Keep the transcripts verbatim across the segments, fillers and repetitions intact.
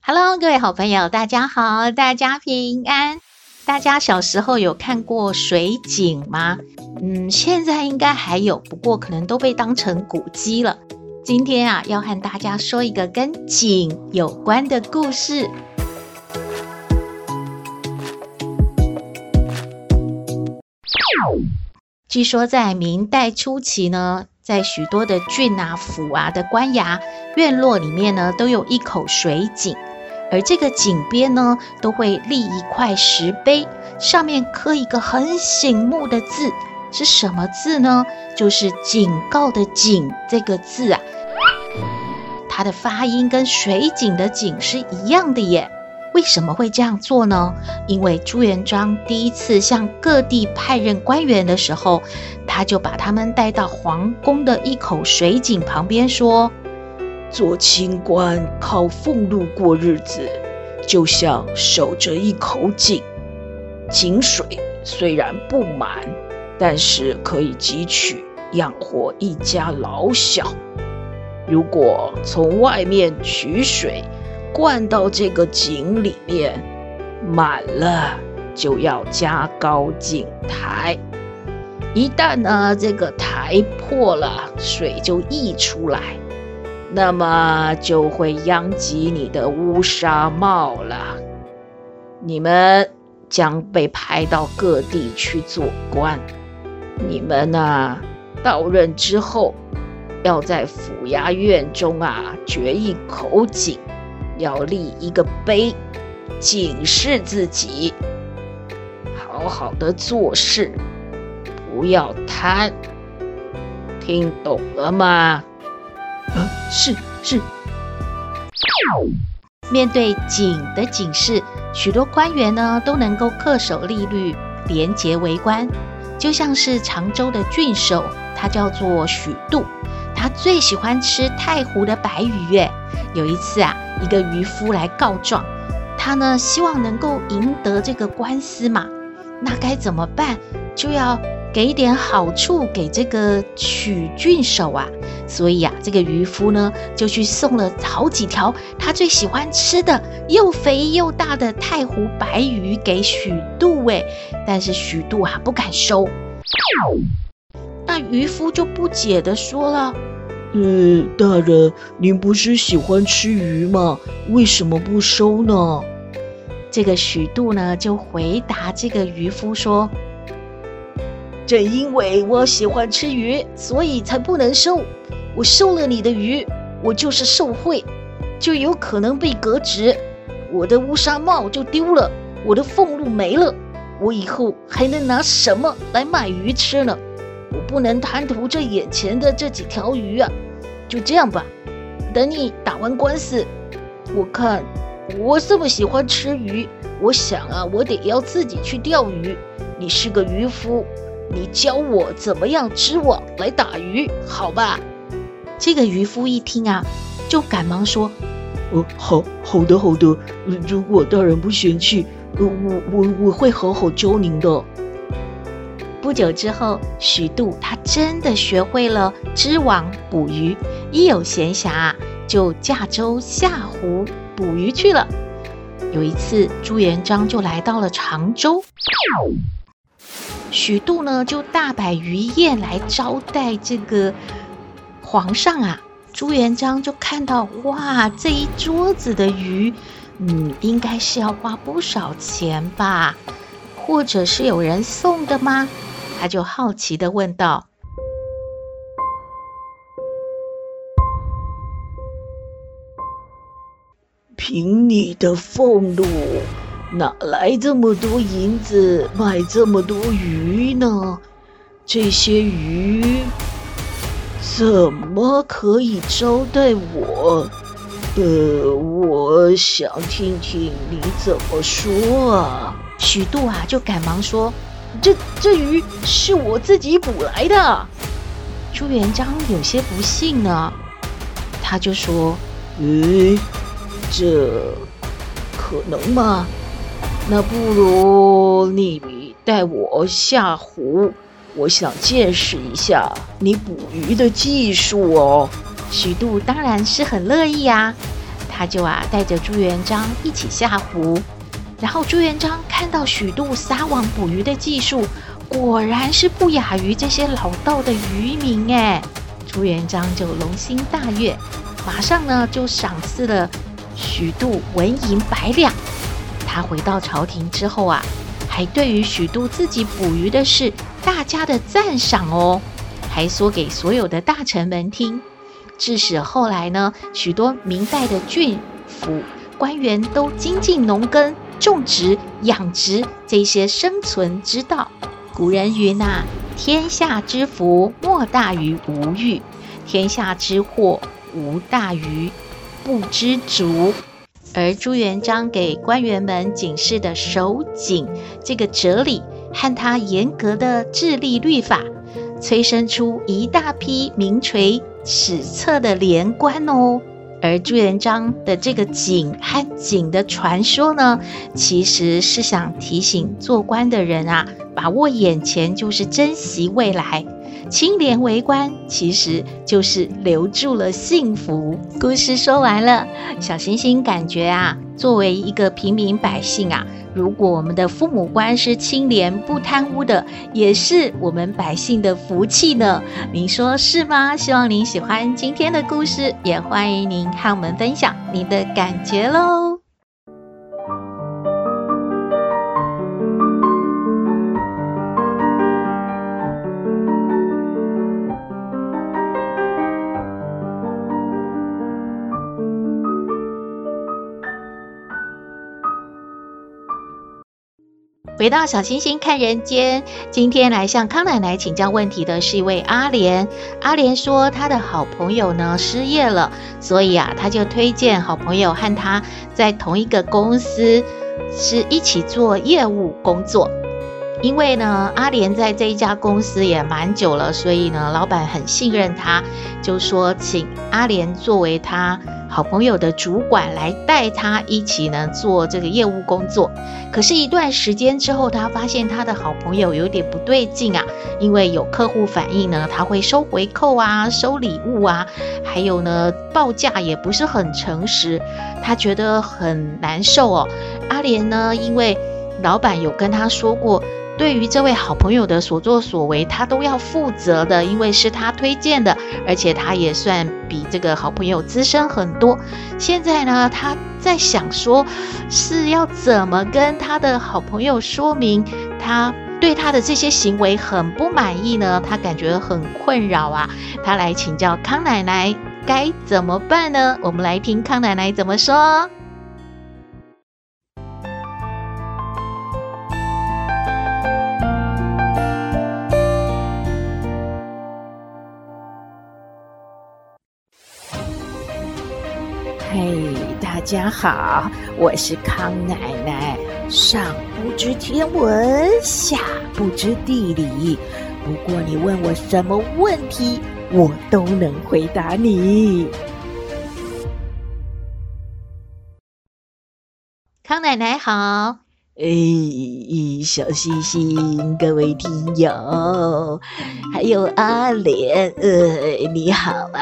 Hello， 各位好朋友，大家好，大家平安。大家小时候有看过水井吗？嗯，现在应该还有，不过可能都被当成古迹了。今天啊，要和大家说一个跟井有关的故事。据说在明代初期呢，在许多的郡啊、府啊的官衙、院落里面呢，都有一口水井，而这个井边呢，都会立一块石碑，上面刻一个很醒目的字，是什么字呢？就是警告的警这个字啊，它的发音跟水井的井是一样的耶。为什么会这样做呢？因为朱元璋第一次向各地派任官员的时候，他就把他们带到皇宫的一口水井旁边说，做清官靠俸禄过日子，就像守着一口井，井水虽然不满，但是可以汲取养活一家老小。如果从外面取水灌到这个井里面，满了就要加高井台，一旦呢这个台破了，水就溢出来，那么就会殃及你的乌纱帽了，你们将被派到各地去做官。你们啊到任之后，要在府衙院中啊掘一口井，要立一个碑，警示自己，好好的做事，不要贪，听懂了吗？啊，是是。面对井的警示，许多官员呢都能够恪守纪律，廉洁为官。就像是常州的郡守，他叫做许度，他最喜欢吃太湖的白鱼耶。有一次啊，一个渔夫来告状，他呢希望能够赢得这个官司嘛，那该怎么办？就要给一点好处给这个许郡守啊。所以啊，这个渔夫呢就去送了好几条他最喜欢吃的又肥又大的太湖白鱼给许度耶，但是许度啊不敢收。那渔夫就不解地说了，呃，大人，您不是喜欢吃鱼吗？为什么不收呢？这个许度呢，就回答这个渔夫说，正因为我喜欢吃鱼，所以才不能收。我收了你的鱼，我就是受贿，就有可能被革职，我的乌纱帽就丢了，我的俸禄没了，我以后还能拿什么来买鱼吃呢？我不能贪图这眼前的这几条鱼啊，就这样吧，等你打完官司，我看我这么喜欢吃鱼，我想啊，我得要自己去钓鱼。你是个渔夫，你教我怎么样织网来打鱼，好吧？这个渔夫一听啊，就赶忙说：“哦，好好的好的，如果大人不嫌弃，我我我会好好教您的。”不久之后，许度他真的学会了织网捕鱼，一有闲暇就驾舟下湖捕鱼去了。有一次，朱元璋就来到了常州，许度呢就大摆鱼宴来招待这个皇上啊。朱元璋就看到，哇，这一桌子的鱼，嗯，应该是要花不少钱吧，或者是有人送的吗？他就好奇地问道。凭你的俸禄，哪来这么多银子买这么多鱼呢？这些鱼怎么可以招待我？呃，我想听听你怎么说啊。许度啊，就赶忙说：“这这鱼是我自己捕来的。”朱元璋有些不信呢，他就说：“咦，这可能吗？那不如你带我下湖，我想见识一下你捕鱼的技术哦。”许度当然是很乐意啊，他就啊带着朱元璋一起下湖。然后朱元璋看到许度撒网捕鱼的技术，果然是不亚于这些老道的渔民哎。朱元璋就龙心大悦，马上呢就赏赐了许度文银百两。他回到朝廷之后啊，还对于许度自己捕鱼的事大加的赞赏哦，还说给所有的大臣们听。致使后来呢，许多明代的郡府官员都精进农耕、种植、养殖这些生存之道。古人云啊，天下之福莫大于无欲，天下之祸无大于不知足。而朱元璋给官员们警示的守井这个哲理，和他严格的治吏律法，催生出一大批名垂史册的连官哦。而朱元璋的这个井和井的传说呢，其实是想提醒做官的人啊，把握眼前就是珍惜未来，清廉为官其实就是留住了幸福。故事说完了，小星星感觉啊，作为一个平民百姓啊，如果我们的父母官是清廉不贪污的，也是我们百姓的福气呢，您说是吗？希望您喜欢今天的故事，也欢迎您和我们分享您的感觉咯。回到小星星看人间，今天来向康奶奶请教问题的是一位阿莲。阿莲说她的好朋友呢失业了，所以啊，她就推荐好朋友和她在同一个公司是一起做业务工作。因为呢，阿莲在这一家公司也蛮久了，所以呢，老板很信任她，就说请阿莲作为她好朋友的主管来带他一起呢做这个业务工作。可是一段时间之后，他发现他的好朋友有点不对劲啊，因为有客户反映呢，他会收回扣啊，收礼物啊，还有呢报价也不是很诚实，他觉得很难受哦。阿莲呢，因为老板有跟他说过，对于这位好朋友的所作所为，他都要负责的，因为是他推荐的，而且他也算比这个好朋友资深很多。现在呢，他在想说，是要怎么跟他的好朋友说明他对他的这些行为很不满意呢？他感觉很困扰啊，他来请教康奶奶该怎么办呢？我们来听康奶奶怎么说。大家好，我是康奶奶，上不知天文，下不知地理，不过你问我什么问题，我都能回答你。康奶奶好。哎，小星星，各位听友，还有阿莲，呃，你好啊！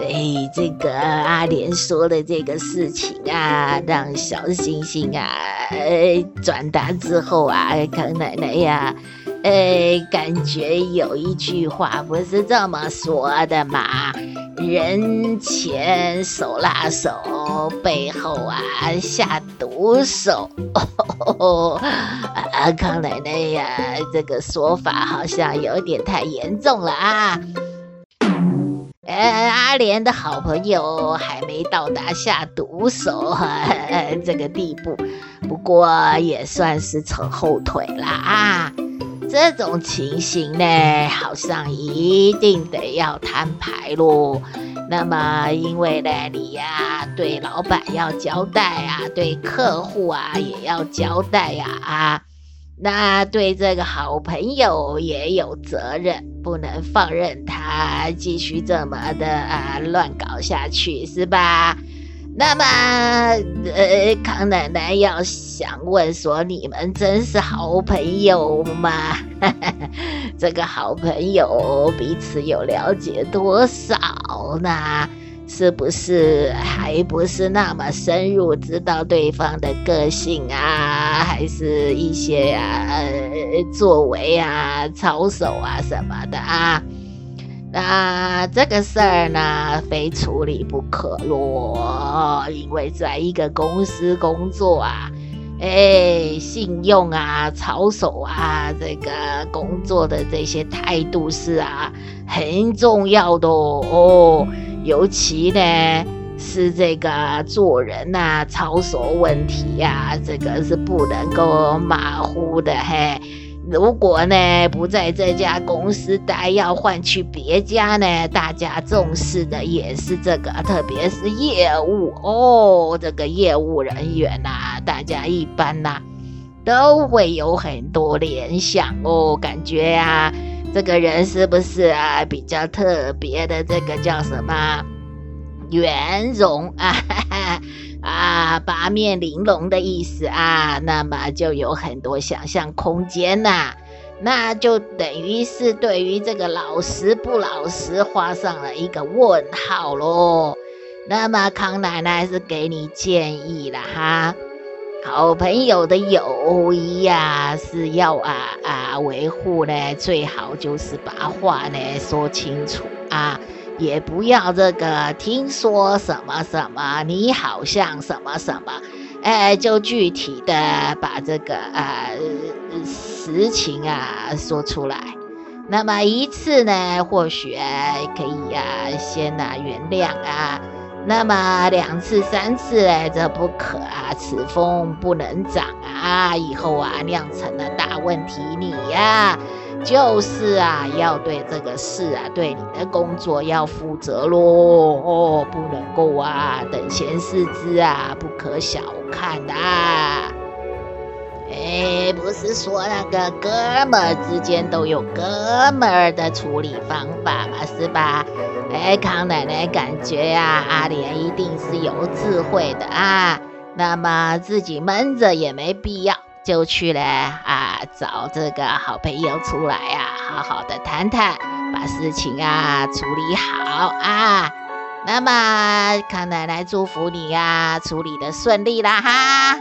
哎，这个阿莲说的这个事情啊，让小星星啊，哎，转达之后啊，康奶奶呀、啊，哎，感觉有一句话不是这么说的嘛。人前手拉手，背后啊下毒手。哦啊、康奶奶呀、啊，这个说法好像有点太严重了啊！呃、阿莲的好朋友还没到达下毒手、啊、这个地步，不过也算是扯后腿了啊。这种情形呢，好像一定得要摊牌咯。那么因为呢，你呀、啊、对老板要交代啊，对客户啊也要交代呀、啊，啊，那对这个好朋友也有责任，不能放任他继续这么的啊乱搞下去，是吧？那么，呃，康奶奶要想问说，你们真是好朋友吗？这个好朋友彼此有了解多少呢？是不是还不是那么深入知道对方的个性啊，还是一些啊、呃、作为啊、操守啊什么的啊？那这个事儿呢，非处理不可咯，因为在一个公司工作啊，哎，信用啊、操守啊，这个工作的这些态度是啊，很重要的哦。尤其呢，是这个做人啊、操守问题啊，这个是不能够马虎的嘿。如果呢不在这家公司待，要换去别家呢，大家重视的也是这个，特别是业务哦，这个业务人员啊，大家一般啊都会有很多联想哦，感觉啊这个人是不是啊比较特别的，这个叫什么圆融啊哈哈啊，八面玲珑的意思啊，那么就有很多想象空间呐、啊，那就等于是对于这个老实不老实画上了一个问号咯。那么康奶奶是给你建议了哈，好朋友的友谊啊是要啊啊维护呢，最好就是把话呢说清楚啊。也不要这个听说什么什么，你好像什么什么，哎，就具体的把这个呃实情啊说出来。那么一次呢，或许可以啊，先啊原谅啊。那么两次、三次呢，这不可啊，此风不能长啊，以后啊酿成了大问题，你呀、啊。就是啊，要对这个事啊，对你的工作要负责咯哦，不能够啊等闲视之啊，不可小看啊。哎，不是说那个哥们儿之间都有哥们儿的处理方法嘛，是吧？哎，康奶奶感觉啊，阿莲一定是有智慧的啊，那么自己闷着也没必要。就去了啊，找这个好朋友出来啊，好好的谈谈，把事情啊处理好啊。那么康奶奶祝福你啊，处理的顺利啦哈。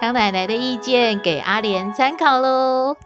康奶奶的意见给阿莲参考喽。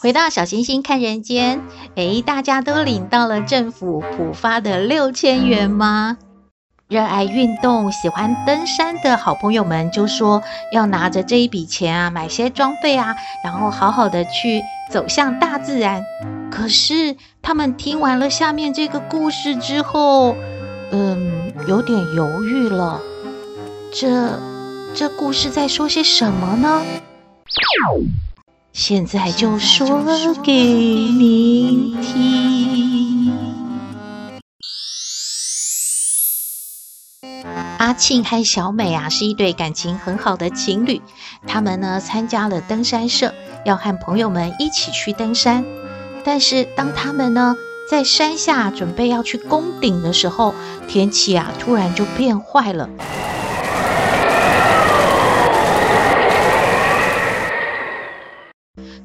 回到小星星看人间，诶，大家都领到了政府补发的六千元吗？热爱运动、喜欢登山的好朋友们就说要拿着这一笔钱啊，买些装备啊，然后好好的去走向大自然。可是他们听完了下面这个故事之后，嗯，有点犹豫了。这这故事在说些什么呢？现在就说给您听。阿庆和小美啊是一对感情很好的情侣，他们呢参加了登山社，要和朋友们一起去登山。但是当他们呢在山下准备要去攻顶的时候，天气啊突然就变坏了。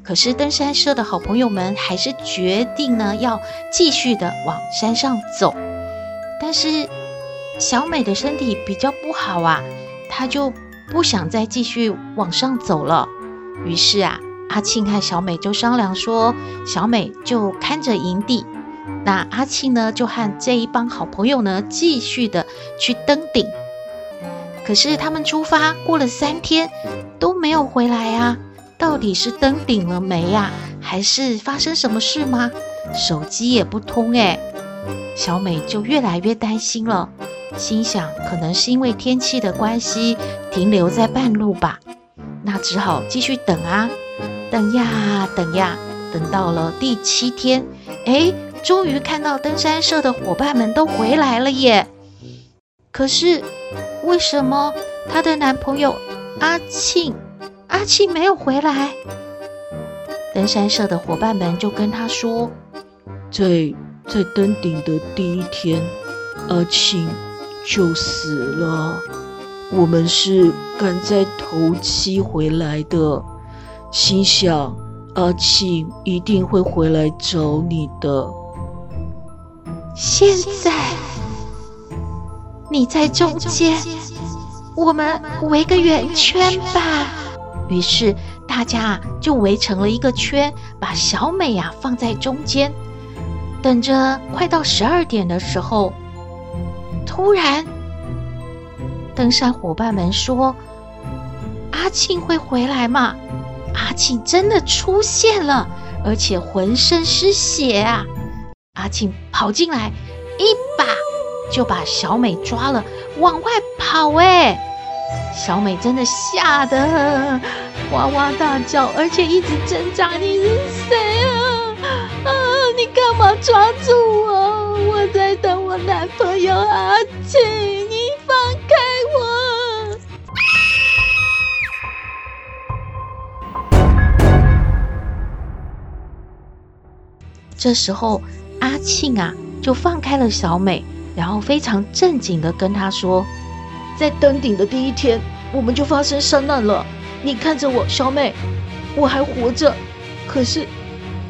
可是登山社的好朋友们还是决定呢，要继续的往山上走。但是小美的身体比较不好啊，她就不想再继续往上走了。于是啊，阿庆和小美就商量说，小美就看着营地，那阿庆呢就和这一帮好朋友呢继续的去登顶。可是他们出发过了三天都没有回来啊，到底是登顶了没啊？还是发生什么事吗？手机也不通哎，小美就越来越担心了，心想可能是因为天气的关系停留在半路吧，那只好继续等啊，等呀等呀，等到了第七天，哎，终于看到登山社的伙伴们都回来了耶。可是为什么她的男朋友阿庆阿庆没有回来？登山社的伙伴们就跟他说，在在登顶的第一天，阿庆就死了。我们是赶在头七回来的，心想阿庆一定会回来找你的。现在你在中间，我们围个圆圈吧。于是大家就围成了一个圈，把小美啊放在中间，等着快到十二点的时候，突然登山伙伴们说，阿庆会回来吗？阿庆真的出现了，而且浑身是血啊！阿庆跑进来，一把就把小美抓了，往外跑哎、欸！小美真的吓得哇哇大叫，而且一直挣扎，你是谁啊？啊，你干嘛抓住我？我在等我男朋友阿庆，你放开我！这时候阿庆啊就放开了小美，然后非常正经的跟她说，在登顶的第一天，我们就发生山难了。你看着我，小美，我还活着，可是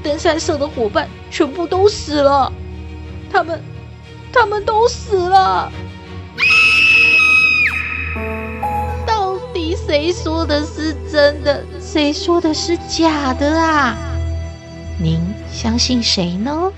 登山社的伙伴全部都死了，他们，他们都死了。到底谁说的是真的，谁说的是假的啊？您相信谁呢？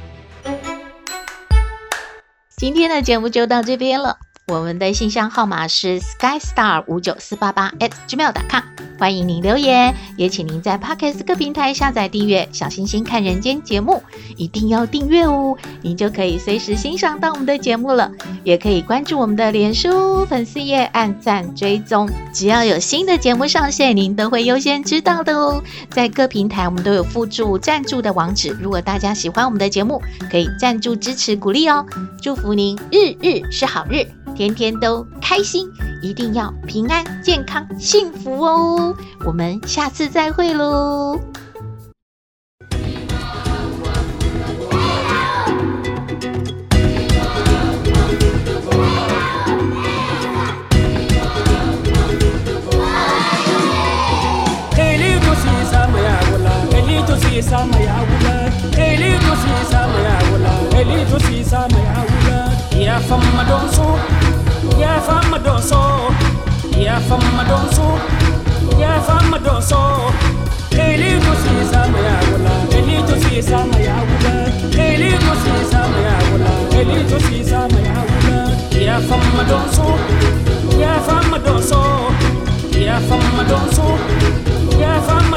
今天的节目就到这边了。我们的信箱号码是 skystar五九四八八 at gmail 点 com， 欢迎您留言，也请您在 Podcast 各平台下载订阅小星星看人间节目，一定要订阅哦，您就可以随时欣赏到我们的节目了。也可以关注我们的脸书粉丝页，按赞追踪，只要有新的节目上线，您都会优先知道的哦。在各平台我们都有附注赞助的网址，如果大家喜欢我们的节目，可以赞助支持鼓励哦。祝福您日日是好日，天天都开心，一定要平安健康幸福哦，我们下次再会喽。يا فما دونسو يا فما دونسو يا فما دونسو يا فما دونسو خلي دوسي سما يا ولا خلي دوسي سما يا ولا خلي دوسي سما يا ولا خلي دوسي سما يا ولا يا فما دونسو يا فما دونسو يا فما دونسو يا فما